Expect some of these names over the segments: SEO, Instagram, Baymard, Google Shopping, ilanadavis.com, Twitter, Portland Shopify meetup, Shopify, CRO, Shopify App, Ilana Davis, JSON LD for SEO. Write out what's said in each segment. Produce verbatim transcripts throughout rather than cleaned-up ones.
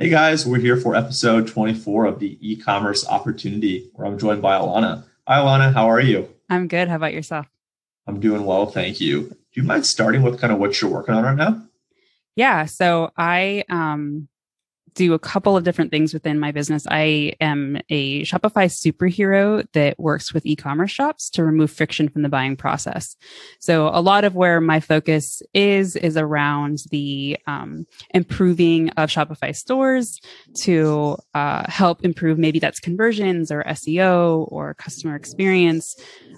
Hey guys, we're here for episode twenty-four of the e-commerce opportunity, where I'm joined by Ilana. Hi Ilana, how are you? I'm good. How about yourself? I'm doing well, thank you. Do you mind starting with kind of what you're working on right now? Yeah, so I um, do a couple of different things within my business. I am a Shopify superhero that works with e-commerce shops to remove friction from the buying process. So a lot of where my focus is, is around the um, improving of Shopify stores to uh, help improve, maybe that's conversions or S E O or customer experience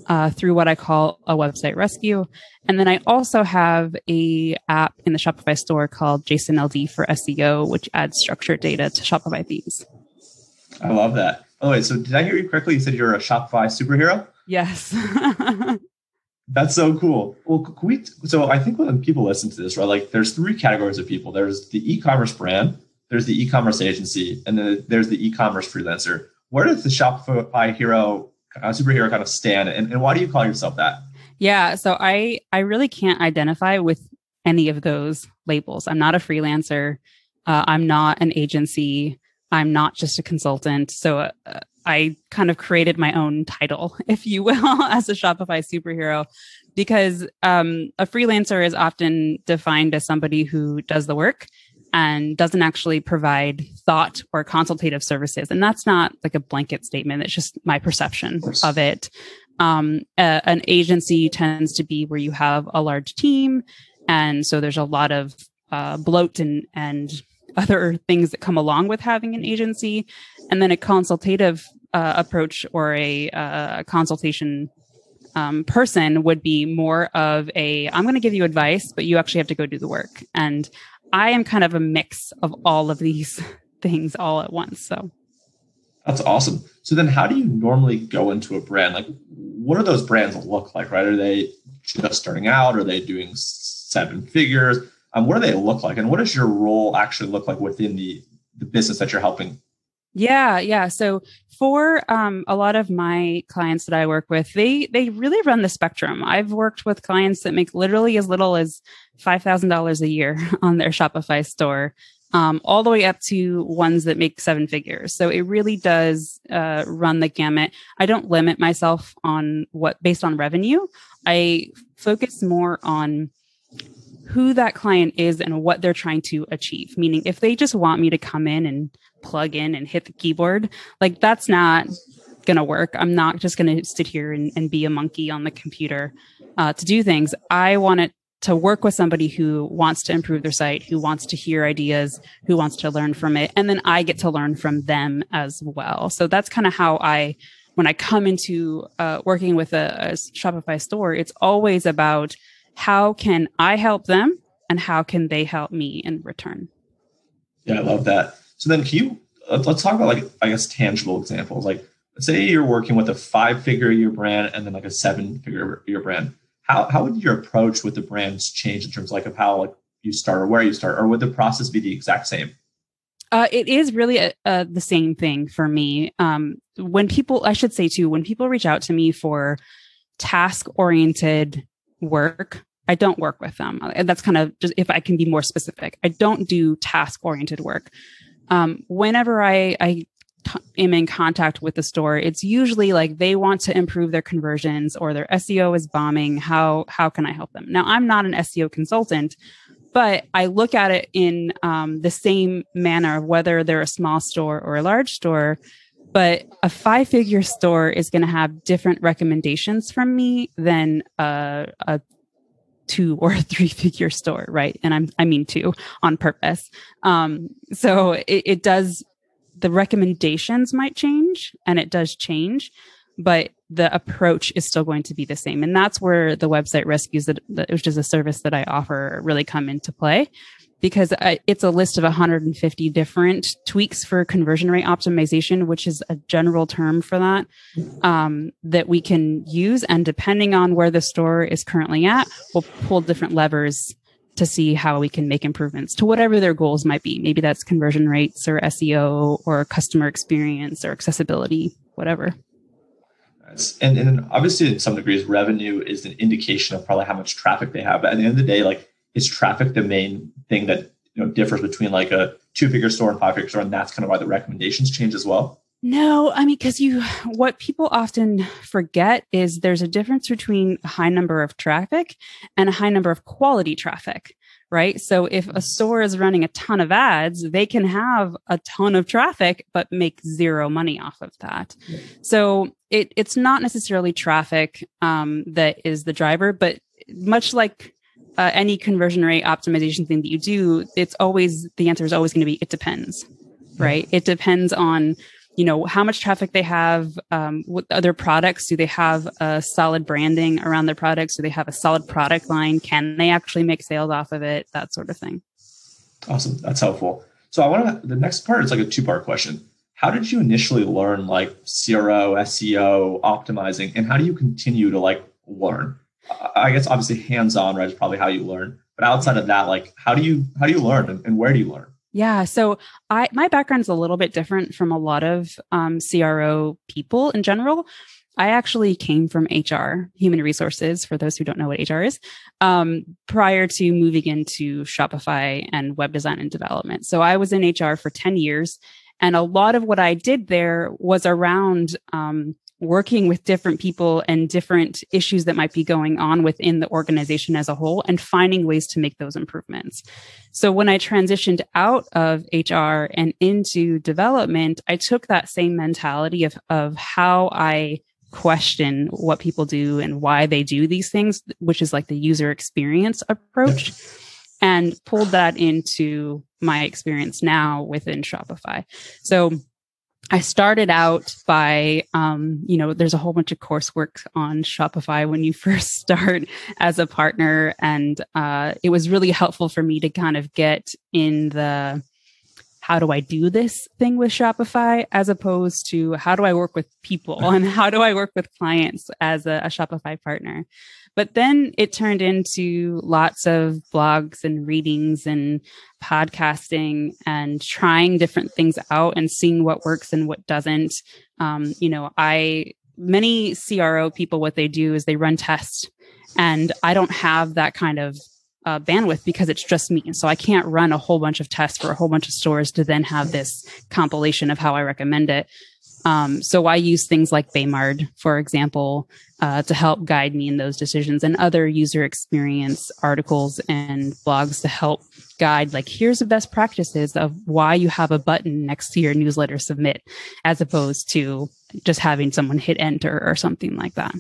uh, through what I call a website rescue. And then I also have a app in the Shopify store called JSON L D for S E O, which adds structured data to Shopify themes. I love that. Oh, wait, so did I hear you correctly? You said you're a Shopify superhero? Yes. That's so cool. Well, can we, so I think when people listen to this, right, like there's three categories of people. There's the e-commerce brand, there's the e-commerce agency, and then there's the e-commerce freelancer. Where does the Shopify hero, uh, superhero kind of stand? And, and why do you call yourself that? Yeah, so I, I really can't identify with any of those labels. I'm not a freelancer. Uh, I'm not an agency. I'm not just a consultant. So uh, I kind of created my own title, if you will, as a Shopify superhero, because um, a freelancer is often defined as somebody who does the work and doesn't actually provide thought or consultative services. And that's not like a blanket statement. It's just my perception of it. Um, a, an agency tends to be where you have a large team. And so there's a lot of uh, bloat and, and other things that come along with having an agency. And then a consultative uh, approach or a uh, consultation um, person would be more of a, I'm going to give you advice, but you actually have to go do the work. And I am kind of a mix of all of these things all at once. So that's awesome. So then how do you normally go into a brand? Like, what do those brands look like, right? Are they just starting out? Are they doing seven figures? Um, what do they look like? And what does your role actually look like within the, the business that you're helping? Yeah, yeah. So for um, a lot of my clients that I work with, they they really run the spectrum. I've worked with clients that make literally as little as five thousand dollars a year on their Shopify store, um, all the way up to ones that make seven figures. So it really does uh, run the gamut. I don't limit myself on what based on revenue. I focus more on who that client is and what they're trying to achieve. Meaning if they just want me to come in and plug in and hit the keyboard, like that's not going to work. I'm not just going to sit here and, and be a monkey on the computer uh, to do things. I want it to work with somebody who wants to improve their site, who wants to hear ideas, who wants to learn from it. And then I get to learn from them as well. So that's kind of how I, when I come into uh, working with a, a Shopify store, it's always about how can I help them and how can they help me in return? Yeah, I love that. So then can you, let's talk about like, I guess, tangible examples. Like let's say you're working with a five figure a year brand and then like a seven figure a year brand. How how would your approach with the brands change in terms of like of how like you start or where you start, or would the process be the exact same? Uh, it is really a, a, the same thing for me. Um, when people, I should say too, when people reach out to me for task oriented work, I don't work with them. And that's kind of just, if I can be more specific, I don't do task oriented work. Um, whenever I, I t- am in contact with the store, it's usually like they want to improve their conversions or their S E O is bombing. How, how can I help them? Now I'm not an S E O consultant, but I look at it in um, the same manner of whether they're a small store or a large store. But a five-figure store is going to have different recommendations from me than a, a two or a three-figure store, right? And I'm, I mean two on purpose. Um, so it, it does, the recommendations might change, and it does change, but the approach is still going to be the same. And that's where the website rescues, the, the, which is a service that I offer, really come into play. Because it's a list of one hundred fifty different tweaks for conversion rate optimization, which is a general term for that, um, that we can use. And depending on where the store is currently at, we'll pull different levers to see how we can make improvements to whatever their goals might be. Maybe that's conversion rates or S E O or customer experience or accessibility, whatever. And, and obviously, in some degrees, revenue is an indication of probably how much traffic they have. But at the end of the day, like, is traffic the main thing that you know, differs between like a two-figure store and five-figure store, and that's kind of why the recommendations change as well? No, I mean, because you, what people often forget is there's a difference between a high number of traffic and a high number of quality traffic, right? So if a store is running a ton of ads, they can have a ton of traffic, but make zero money off of that. Yeah. So it it's not necessarily traffic um, that is the driver, but much like uh, any conversion rate optimization thing that you do, it's always, the answer is always going to be, it depends, right? Yeah. It depends on, you know, how much traffic they have, um, what other products, do they have a solid branding around their products? Do they have a solid product line? Can they actually make sales off of it? That sort of thing. Awesome. That's helpful. So I want to, the next part is like a two-part question. How did you initially learn like C R O, S E O, optimizing, and how do you continue to like learn? I guess obviously hands-on, right, is probably how you learn, but outside of that, like how do you, how do you learn and, and where do you learn? Yeah. So I, my background's a little bit different from a lot of um, C R O people in general. I actually came from H R, human resources, for those who don't know what H R is, um, prior to moving into Shopify and web design and development. So I was in H R for ten years. And a lot of what I did there was around um, working with different people and different issues that might be going on within the organization as a whole and finding ways to make those improvements. So when I transitioned out of H R and into development, I took that same mentality of, of how I question what people do and why they do these things, which is like the user experience approach, and pulled that into my experience now within Shopify. So I started out by, um, you know, there's a whole bunch of coursework on Shopify when you first start as a partner. And uh, it was really helpful for me to kind of get in the, how do I do this thing with Shopify, as opposed to how do I work with people and how do I work with clients as a, a Shopify partner? But then it turned into lots of blogs and readings and podcasting and trying different things out and seeing what works and what doesn't. Um, you know, I, many C R O people, what they do is they run tests, and I don't have that kind of uh, bandwidth because it's just me. So I can't run a whole bunch of tests for a whole bunch of stores to then have this compilation of how I recommend it. Um, so I use things like Baymard, for example, uh, to help guide me in those decisions, and other user experience articles and blogs to help guide, like, here's the best practices of why you have a button next to your newsletter submit, as opposed to just having someone hit enter or something like that.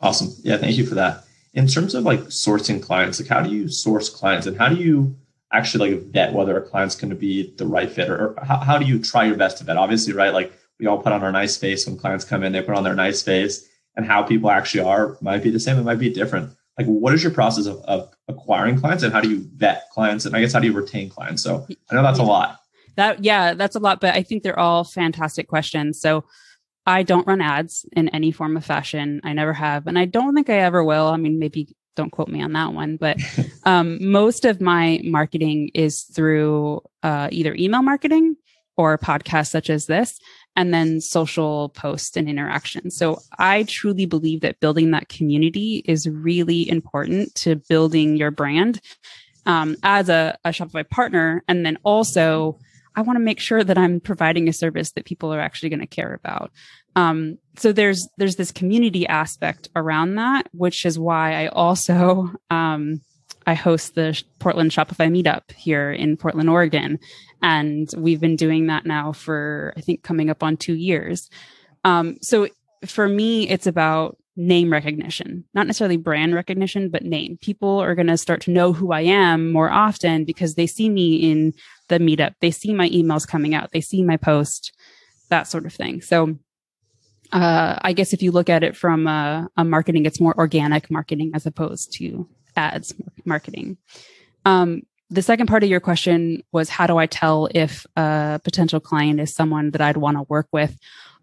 Awesome. Yeah. Thank you for that. In terms of like sourcing clients, like how do you source clients, and how do you actually like vet whether a client's going to be the right fit, or, or how, how do you try your best to vet? Obviously, right? Like, we all put on our nice face when clients come in, they put on their nice face, and how people actually are might be the same. It might be different. Like, what is your process of, of acquiring clients, and how do you vet clients? And I guess, how do you retain clients? So I know that's a lot. That, yeah, that's a lot, but I think they're all fantastic questions. So I don't run ads in any form of fashion. I never have. And I don't think I ever will. I mean, maybe don't quote me on that one, but um, most of my marketing is through uh, either email marketing or podcasts such as this, and then social posts and interactions. So I truly believe that building that community is really important to building your brand um, as a, a Shopify partner. And then also, I want to make sure that I'm providing a service that people are actually going to care about. Um, so there's there's this community aspect around that, which is why I also um, I host the Portland Shopify meetup here in Portland, Oregon. And we've been doing that now for, I think, coming up on two years. Um, so for me, it's about name recognition, not necessarily brand recognition, but name. People are going to start to know who I am more often because they see me in the meetup. They see my emails coming out. They see my post, that sort of thing. So uh, I guess if you look at it from a, a marketing, it's more organic marketing as opposed to ads marketing. Um, The second part of your question was, how do I tell if a potential client is someone that I'd want to work with?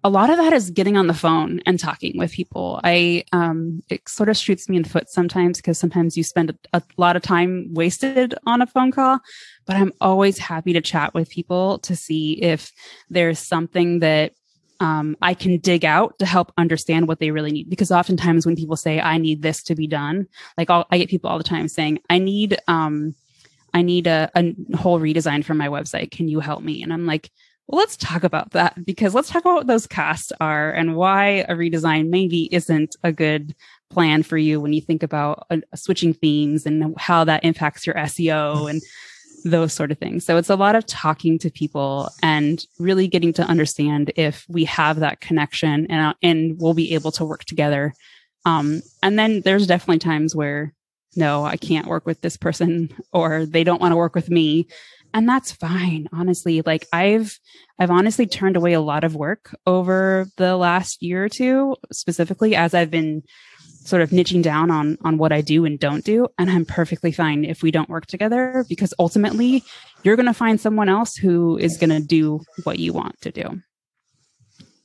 A lot of that is getting on the phone and talking with people. I um, it sort of shoots me in the foot sometimes because sometimes you spend a, a lot of time wasted on a phone call, but I'm always happy to chat with people to see if there's something that Um, I can dig out to help understand what they really need. Because oftentimes when people say, I need this to be done, like I'll, I get people all the time saying, I need, um, I need a, a whole redesign for my website. Can you help me? And I'm like, well, let's talk about that, because let's talk about what those costs are and why a redesign maybe isn't a good plan for you when you think about uh, switching themes and how that impacts your S E O and those sort of things. So it's a lot of talking to people and really getting to understand if we have that connection and, and we'll be able to work together. Um, and then there's definitely times where, no, I can't work with this person, or they don't want to work with me. And that's fine. Honestly, like I've, I've honestly turned away a lot of work over the last year or two, specifically as I've been sort of niching down on, on what I do and don't do. And I'm perfectly fine if we don't work together, because ultimately you're going to find someone else who is going to do what you want to do.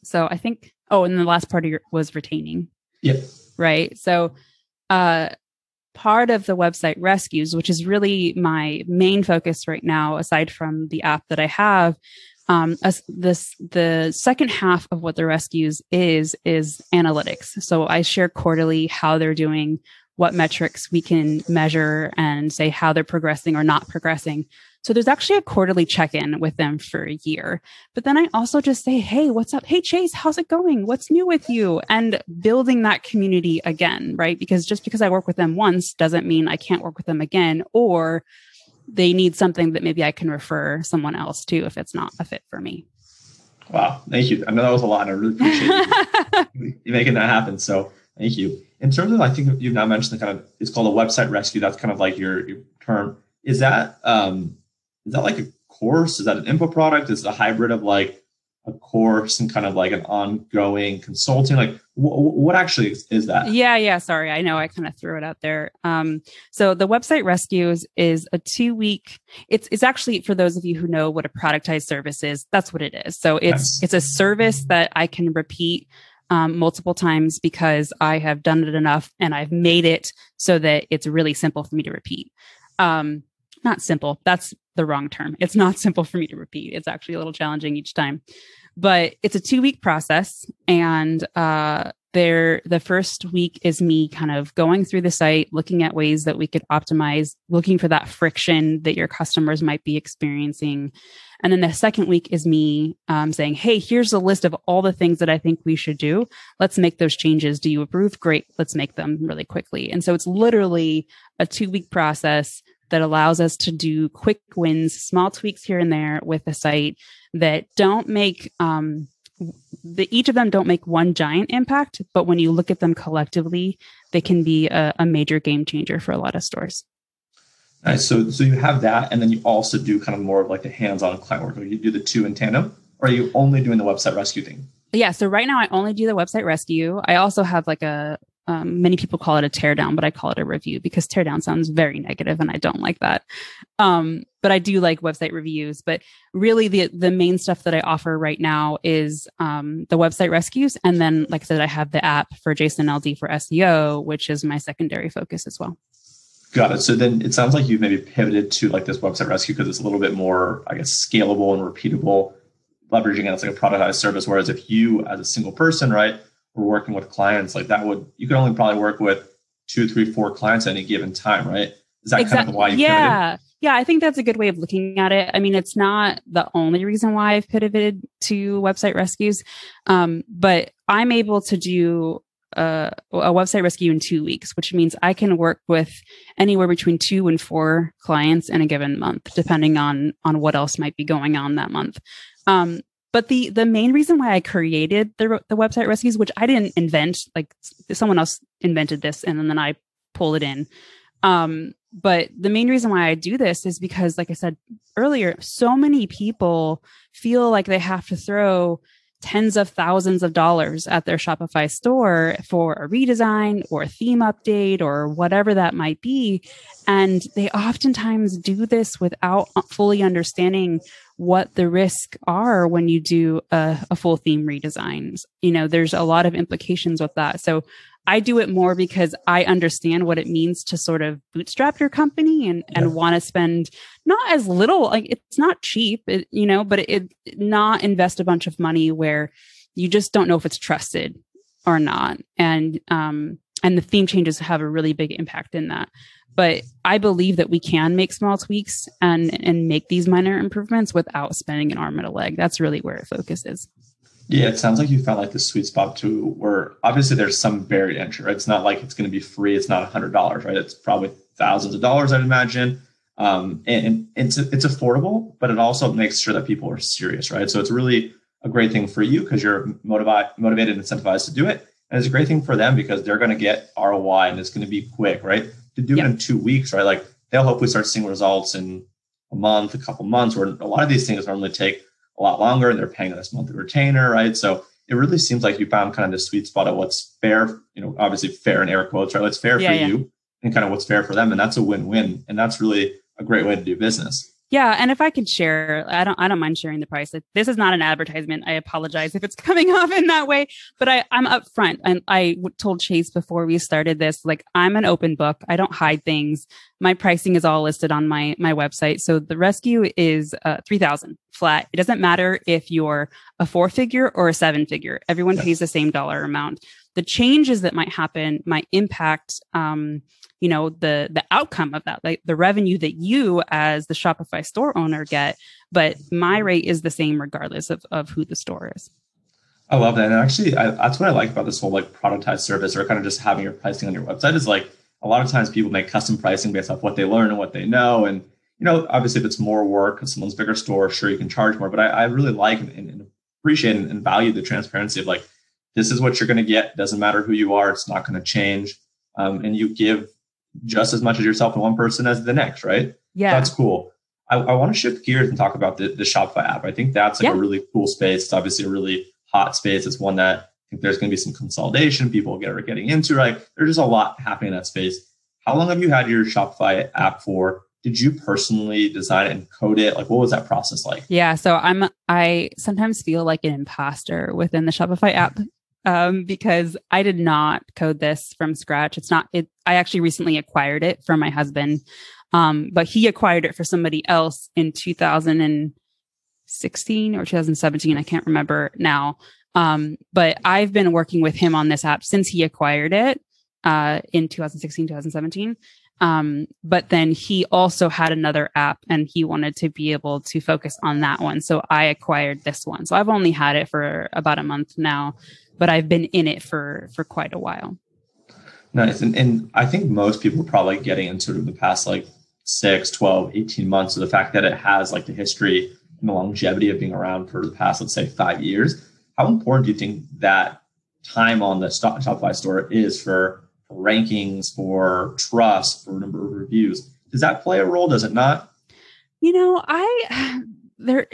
So I think, oh, and the last part of your was retaining. Yep. Right. So, uh, part of the website rescues, which is really my main focus right now, aside from the app that I have, um, uh, this, the second half of what the rescues is, is analytics. So I share quarterly how they're doing, what metrics we can measure and say how they're progressing or not progressing. So there's actually a quarterly check-in with them for a year. But then I also just say, hey, what's up? Hey, Chase, how's it going? What's new with you? And building that community again, right? Because just because I work with them once doesn't mean I can't work with them again, or they need something that maybe I can refer someone else to if it's not a fit for me. Wow. Thank you. I know that was a lot. I really appreciate you making that happen. So thank you. In terms of, I think you've now mentioned the kind of, it's called a website rescue. That's kind of like your, your term. Is that, um, is that like a course? Is that an info product? Is it a hybrid of like a course and kind of like an ongoing consulting? Like wh- what actually is, is that? Yeah. Yeah. Sorry. I know I kind of threw it out there. Um, so the website rescues is a two week, it's, it's actually, for those of you who know what a productized service is, that's what it is. So it's, nice. It's a service that I can repeat Um, multiple times because I have done it enough and I've made it so that it's really simple for me to repeat. Um, not simple. That's the wrong term. It's not simple for me to repeat. It's actually a little challenging each time, but it's a two week process. And uh, there, the first week is me kind of going through the site, looking at ways that we could optimize, looking for that friction that your customers might be experiencing. And then the second week is me um, saying, hey, here's a list of all the things that I think we should do. Let's make those changes. Do you approve? Great. Let's make them really quickly. And so it's literally a two week process that allows us to do quick wins, small tweaks here and there with the site that don't make, um, the, each of them don't make one giant impact, but when you look at them collectively, they can be a, a major game changer for a lot of stores. Nice. So, so you have that, and then you also do kind of more of like the hands-on client work. You do the two in tandem, or are you only doing the website rescue thing? Yeah. So right now I only do the website rescue. I also have like a, um, many people call it a teardown, but I call it a review because teardown sounds very negative and I don't like that. Um, but I do like website reviews, but really the, the main stuff that I offer right now is, um, the website rescues. And then, like I said, I have the app for JSON L D for S E O, which is my secondary focus as well. Got it. So then it sounds like you've maybe pivoted to like this website rescue because it's a little bit more, I guess, scalable and repeatable, leveraging it as like a productized service. Whereas if you as a single person, right, were working with clients, like that would, you could only probably work with two, three, four clients at any given time, right? Is that exactly. Kind of why you yeah. pivoted? Yeah, I think that's a good way of looking at it. I mean, it's not the only reason why I've pivoted to website rescues, um, but I'm able to do Uh, a website rescue in two weeks, which means I can work with anywhere between two and four clients in a given month, depending on on what else might be going on that month. Um, but the the main reason why I created the the website rescues, which I didn't invent, like someone else invented this and then I pull it in. Um, but the main reason why I do this is because, like I said earlier, so many people feel like they have to throw tens of thousands of dollars at their Shopify store for a redesign or a theme update or whatever that might be. And they oftentimes do this without fully understanding what the risks are when you do a, a full theme redesign. You know, there's a lot of implications with that. So I do it more because I understand what it means to sort of bootstrap your company and, yeah. and want to spend not as little, like it's not cheap, it, you know, but it, it not invest a bunch of money where you just don't know if it's trusted or not. And um, and the theme changes have a really big impact in that. But I believe that we can make small tweaks and, and make these minor improvements without spending an arm and a leg. That's really where it focuses. Yeah, it sounds like you found like the sweet spot too, where obviously there's some barrier to entry, right? It's not like it's going to be free. It's not one hundred dollars, right? It's probably thousands of dollars, I'd imagine. Um, and, and it's, it's affordable, but it also makes sure that people are serious, right? So it's really a great thing for you because you're motivi- motivated and incentivized to do it. And it's a great thing for them because they're going to get R O I and it's going to be quick, right? To do yep. it in two weeks, right? Like they'll hopefully start seeing results in a month, a couple months, where a lot of these things normally take a lot longer and they're paying this monthly retainer, right? So it really seems like you found kind of the sweet spot of what's fair, you know, obviously fair in air quotes, right? What's fair yeah, for yeah. you and kind of what's fair for them. And that's a win-win. And that's really a great way to do business. Yeah. And if I could share, I don't I don't mind sharing the price. Like, this is not an advertisement. I apologize if it's coming off in that way, but I, I'm upfront. And I told Chase before we started this, like, I'm an open book. I don't hide things. My pricing is all listed on my my website. So the rescue is uh, three thousand dollars flat. It doesn't matter if you're a four figure or a seven figure. Everyone pays the same dollar amount. The changes that might happen might impact, um, you know, the the outcome of that, like the revenue that you as the Shopify store owner get. But my rate is the same regardless of, of who the store is. I love that. And actually, I, that's what I like about this whole like productized service or kind of just having your pricing on your website is like a lot of times people make custom pricing based off what they learn and what they know. And, you know, obviously, if it's more work, if someone's bigger store, sure, you can charge more. But I, I really like and, and appreciate and value the transparency of like, this is what you're going to get. Doesn't matter who you are. It's not going to change. Um, and you give just as much as yourself to one person as the next, right? Yeah. That's cool. I, I want to shift gears and talk about the, the Shopify app. I think that's like yeah. a really cool space. It's obviously a really hot space. It's one that I think there's going to be some consolidation. People get, are getting into, right? There's just a lot happening in that space. How long have you had your Shopify app for? Did you personally design it and code it? Like, what was that process like? Yeah. So I'm, I sometimes feel like an imposter within the Shopify app. Um, because I did not code this from scratch. It's not, it, I actually recently acquired it from my husband. Um, but he acquired it for somebody else in two thousand sixteen or two thousand seventeen. I can't remember now. Um, but I've been working with him on this app since he acquired it, uh, in two thousand sixteen, two thousand seventeen. Um, but then he also had another app and he wanted to be able to focus on that one. So I acquired this one. So I've only had it for about a month now, but I've been in it for, for quite a while. Nice. And, and I think most people are probably getting in sort of the past like six, twelve, eighteen months. So the fact that it has like the history and the longevity of being around for the past, let's say five years, how important do you think that time on the Shopify store is for rankings, for trust, for number of reviews? Does that play a role? Does it not? You know, I there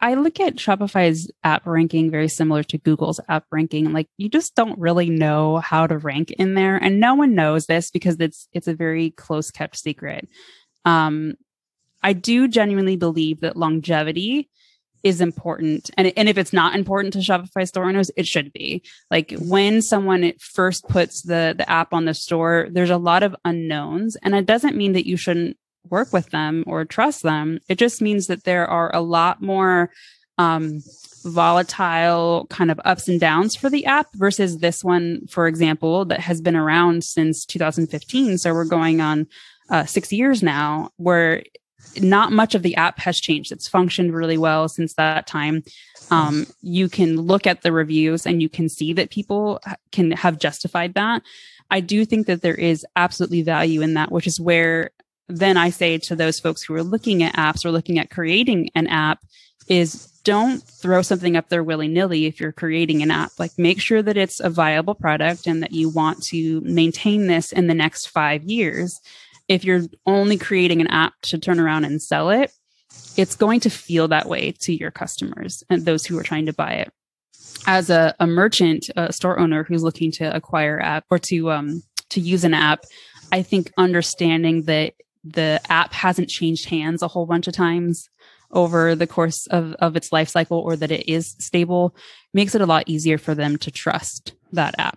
I look at Shopify's app ranking very similar to Google's app ranking. Like, you just don't really know how to rank in there. And no one knows this because it's it's a very close kept secret. Um, I do genuinely believe that longevity is important. And, and if it's not important to Shopify store owners, it should be. Like, when someone first puts the, the app on the store, there's a lot of unknowns. And it doesn't mean that you shouldn't work with them or trust them. It just means that there are a lot more um, volatile kind of ups and downs for the app versus this one, for example, that has been around since two thousand fifteen. So we're going on uh, six years now, where not much of the app has changed. It's functioned really well since that time. Um, you can look at the reviews and you can see that people can have justified that. I do think that there is absolutely value in that, which is where then I say to those folks who are looking at apps or looking at creating an app is, don't throw something up there willy-nilly if you're creating an app. Like, make sure that it's a viable product and that you want to maintain this in the next five years. If you're only creating an app to turn around and sell it, it's going to feel that way to your customers and those who are trying to buy it. As a, a merchant, a store owner who's looking to acquire app or to um, to use an app, I think understanding that the app hasn't changed hands a whole bunch of times over the course of, of its life cycle, or that it is stable, makes it a lot easier for them to trust that app.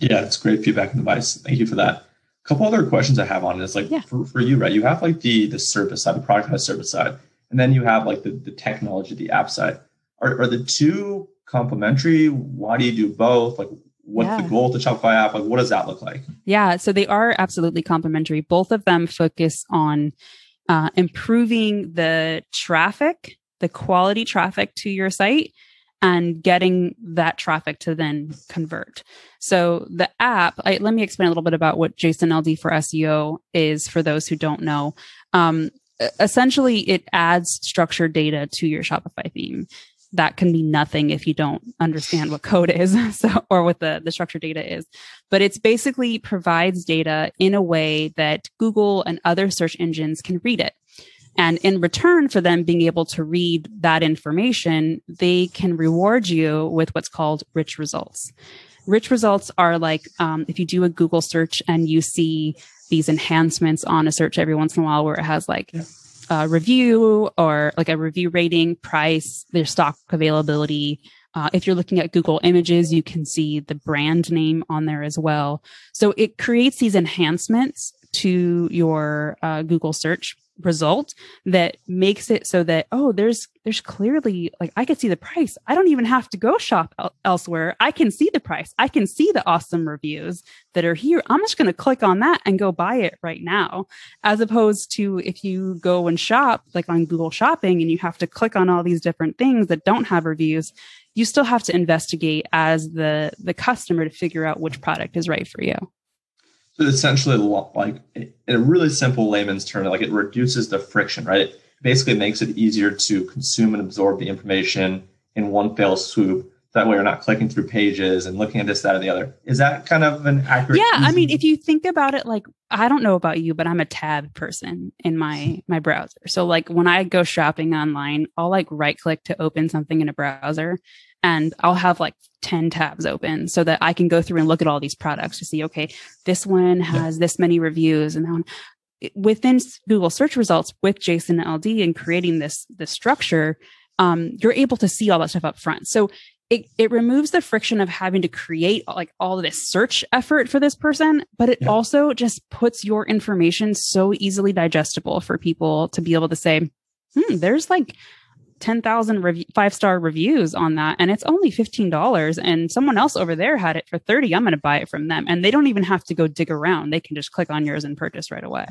Yeah, it's great feedback and advice. Thank you for that. Couple other questions I have on this, like yeah. for, for you, right? You have like the the service side, the product side, service side, and then you have like the, the technology, the app side. Are, are the two complementary? Why do you do both? Like, what's yeah. the goal to Shopify app? Like, what does that look like? Yeah. So they are absolutely complementary. Both of them focus on uh, improving the traffic, the quality traffic to your site, and getting that traffic to then convert. So the app, I, let me explain a little bit about what JSON L D for S E O is for those who don't know. Um, essentially, it adds structured data to your Shopify theme. That can be nothing if you don't understand what code is so, or what the, the structured data is. But it's basically provides data in a way that Google and other search engines can read it. And in return for them being able to read that information, they can reward you with what's called rich results. Rich results are like um, if you do a Google search and you see these enhancements on a search every once in a while where it has like a review or like a review rating, price, their stock availability. Uh, if you're looking at Google Images, you can see the brand name on there as well. So it creates these enhancements to your uh, Google search result that makes it so that, oh, there's there's clearly, like, I could see the price. I don't even have to go shop el- elsewhere. I can see the price. I can see the awesome reviews that are here. I'm just going to click on that and go buy it right now. As opposed to if you go and shop, like on Google Shopping, and you have to click on all these different things that don't have reviews, you still have to investigate as the, the customer to figure out which product is right for you. Essentially, like, in a really simple layman's term, like, it reduces the friction, right? It basically makes it easier to consume and absorb the information in one fell swoop. That way you're not clicking through pages and looking at this, that, or the other. Is that kind of an accurate? Yeah. Easy? I mean, if you think about it, like, I don't know about you, but I'm a tab person in my, my browser. So like when I go shopping online, I'll like right click to open something in a browser, and I'll have like ten tabs open so that I can go through and look at all these products to see, okay, this one has yeah. this many reviews, and that one. Within Google search results with JSON L D and creating this, this structure, um, you're able to see all that stuff up front. So It it removes the friction of having to create like all of this search effort for this person, but it yeah. also just puts your information so easily digestible for people to be able to say, hmm, there's like ten thousand rev- five-star reviews on that, and it's only fifteen dollars, and someone else over there had it for thirty dollars. I'm going to buy it from them. And they don't even have to go dig around. They can just click on yours and purchase right away.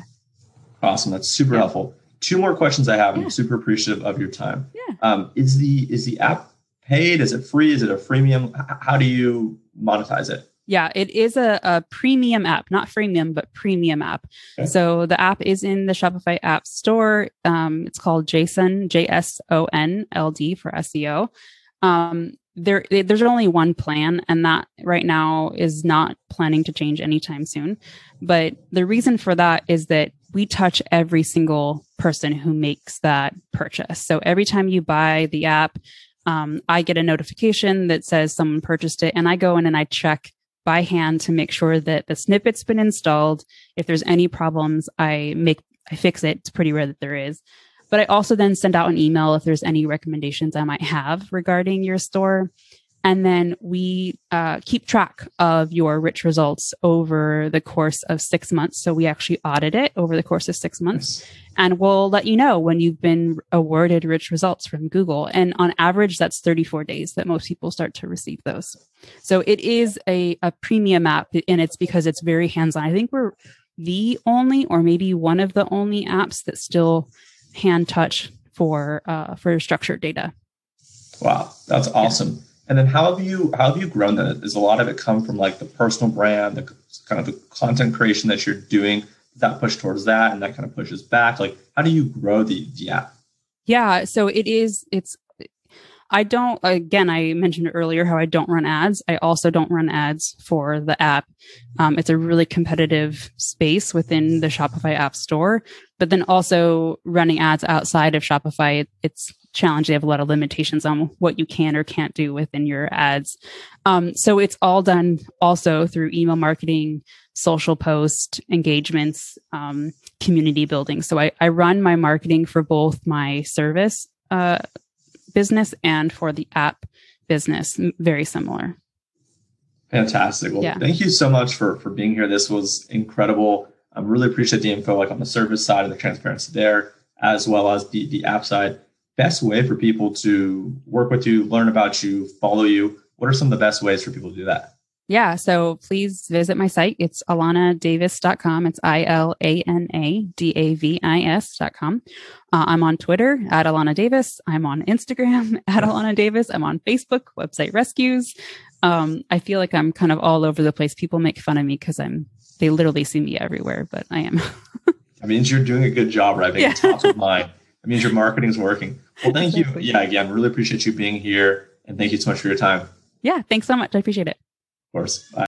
Awesome. That's super yeah. helpful. Two more questions I have. Yeah. I'm super appreciative of your time. Yeah. Um, is the is the app paid? Is it free? Is it a freemium? How do you monetize it? Yeah, it is a, a premium app, not freemium, but premium app. Okay. So the app is in the Shopify App Store. Um, it's called JSON, J S O N L D for S E O. Um, there, there's only one plan, and that right now is not planning to change anytime soon. But the reason for that is that we touch every single person who makes that purchase. So every time you buy the app, Um, I get a notification that says someone purchased it, and I go in and I check by hand to make sure that the snippet's been installed. If there's any problems, I make I fix it. It's pretty rare that there is. But I also then send out an email if there's any recommendations I might have regarding your store. And then we uh, keep track of your rich results over the course of six months. So we actually audit it over the course of six months. Nice. And we'll let you know when you've been awarded rich results from Google. And on average, that's thirty-four days that most people start to receive those. So it is a, a premium app, and it's because it's very hands-on. I think we're the only, or maybe one of the only apps that still hand touch for, uh, for structured data. Wow. That's awesome. Yeah. And then how have you how have you grown that? Does a lot of it come from like the personal brand, the kind of the content creation that you're doing? Does that push towards that, and that kind of pushes back? Like, how do you grow the, the app? Yeah, so it is. It's I don't. Again, I mentioned earlier how I don't run ads. I also don't run ads for the app. Um, it's a really competitive space within the Shopify App Store, but then also running ads outside of Shopify, it's challenge. They have a lot of limitations on what you can or can't do within your ads. Um, so it's all done also through email marketing, social post engagements, um, community building. So I, I run my marketing for both my service uh, business and for the app business. Very similar. Fantastic. Well, yeah. Thank you so much for, for being here. This was incredible. I really appreciate the info, like on the service side and the transparency there, as well as the, the app side. Best way for people to work with you, learn about you, follow you? What are some of the best ways for people to do that? yeah, so please visit my site. It's ilana davis dot com. It's I L A N A D A V I S dot com. Uh, I'm on Twitter at Ilana Davis. I'm on Instagram at Ilana Davis. I'm on Facebook, Website Rescues. Um, I feel like I'm kind of all over the place. People make fun of me because I'm, they literally see me everywhere, but I am. That means you're doing a good job, right? Being yeah. top of mind. That means your marketing is working. Well, thank exactly. you. Yeah, again, really appreciate you being here. And thank you so much for your time. Yeah, thanks so much. I appreciate it. Of course. Bye.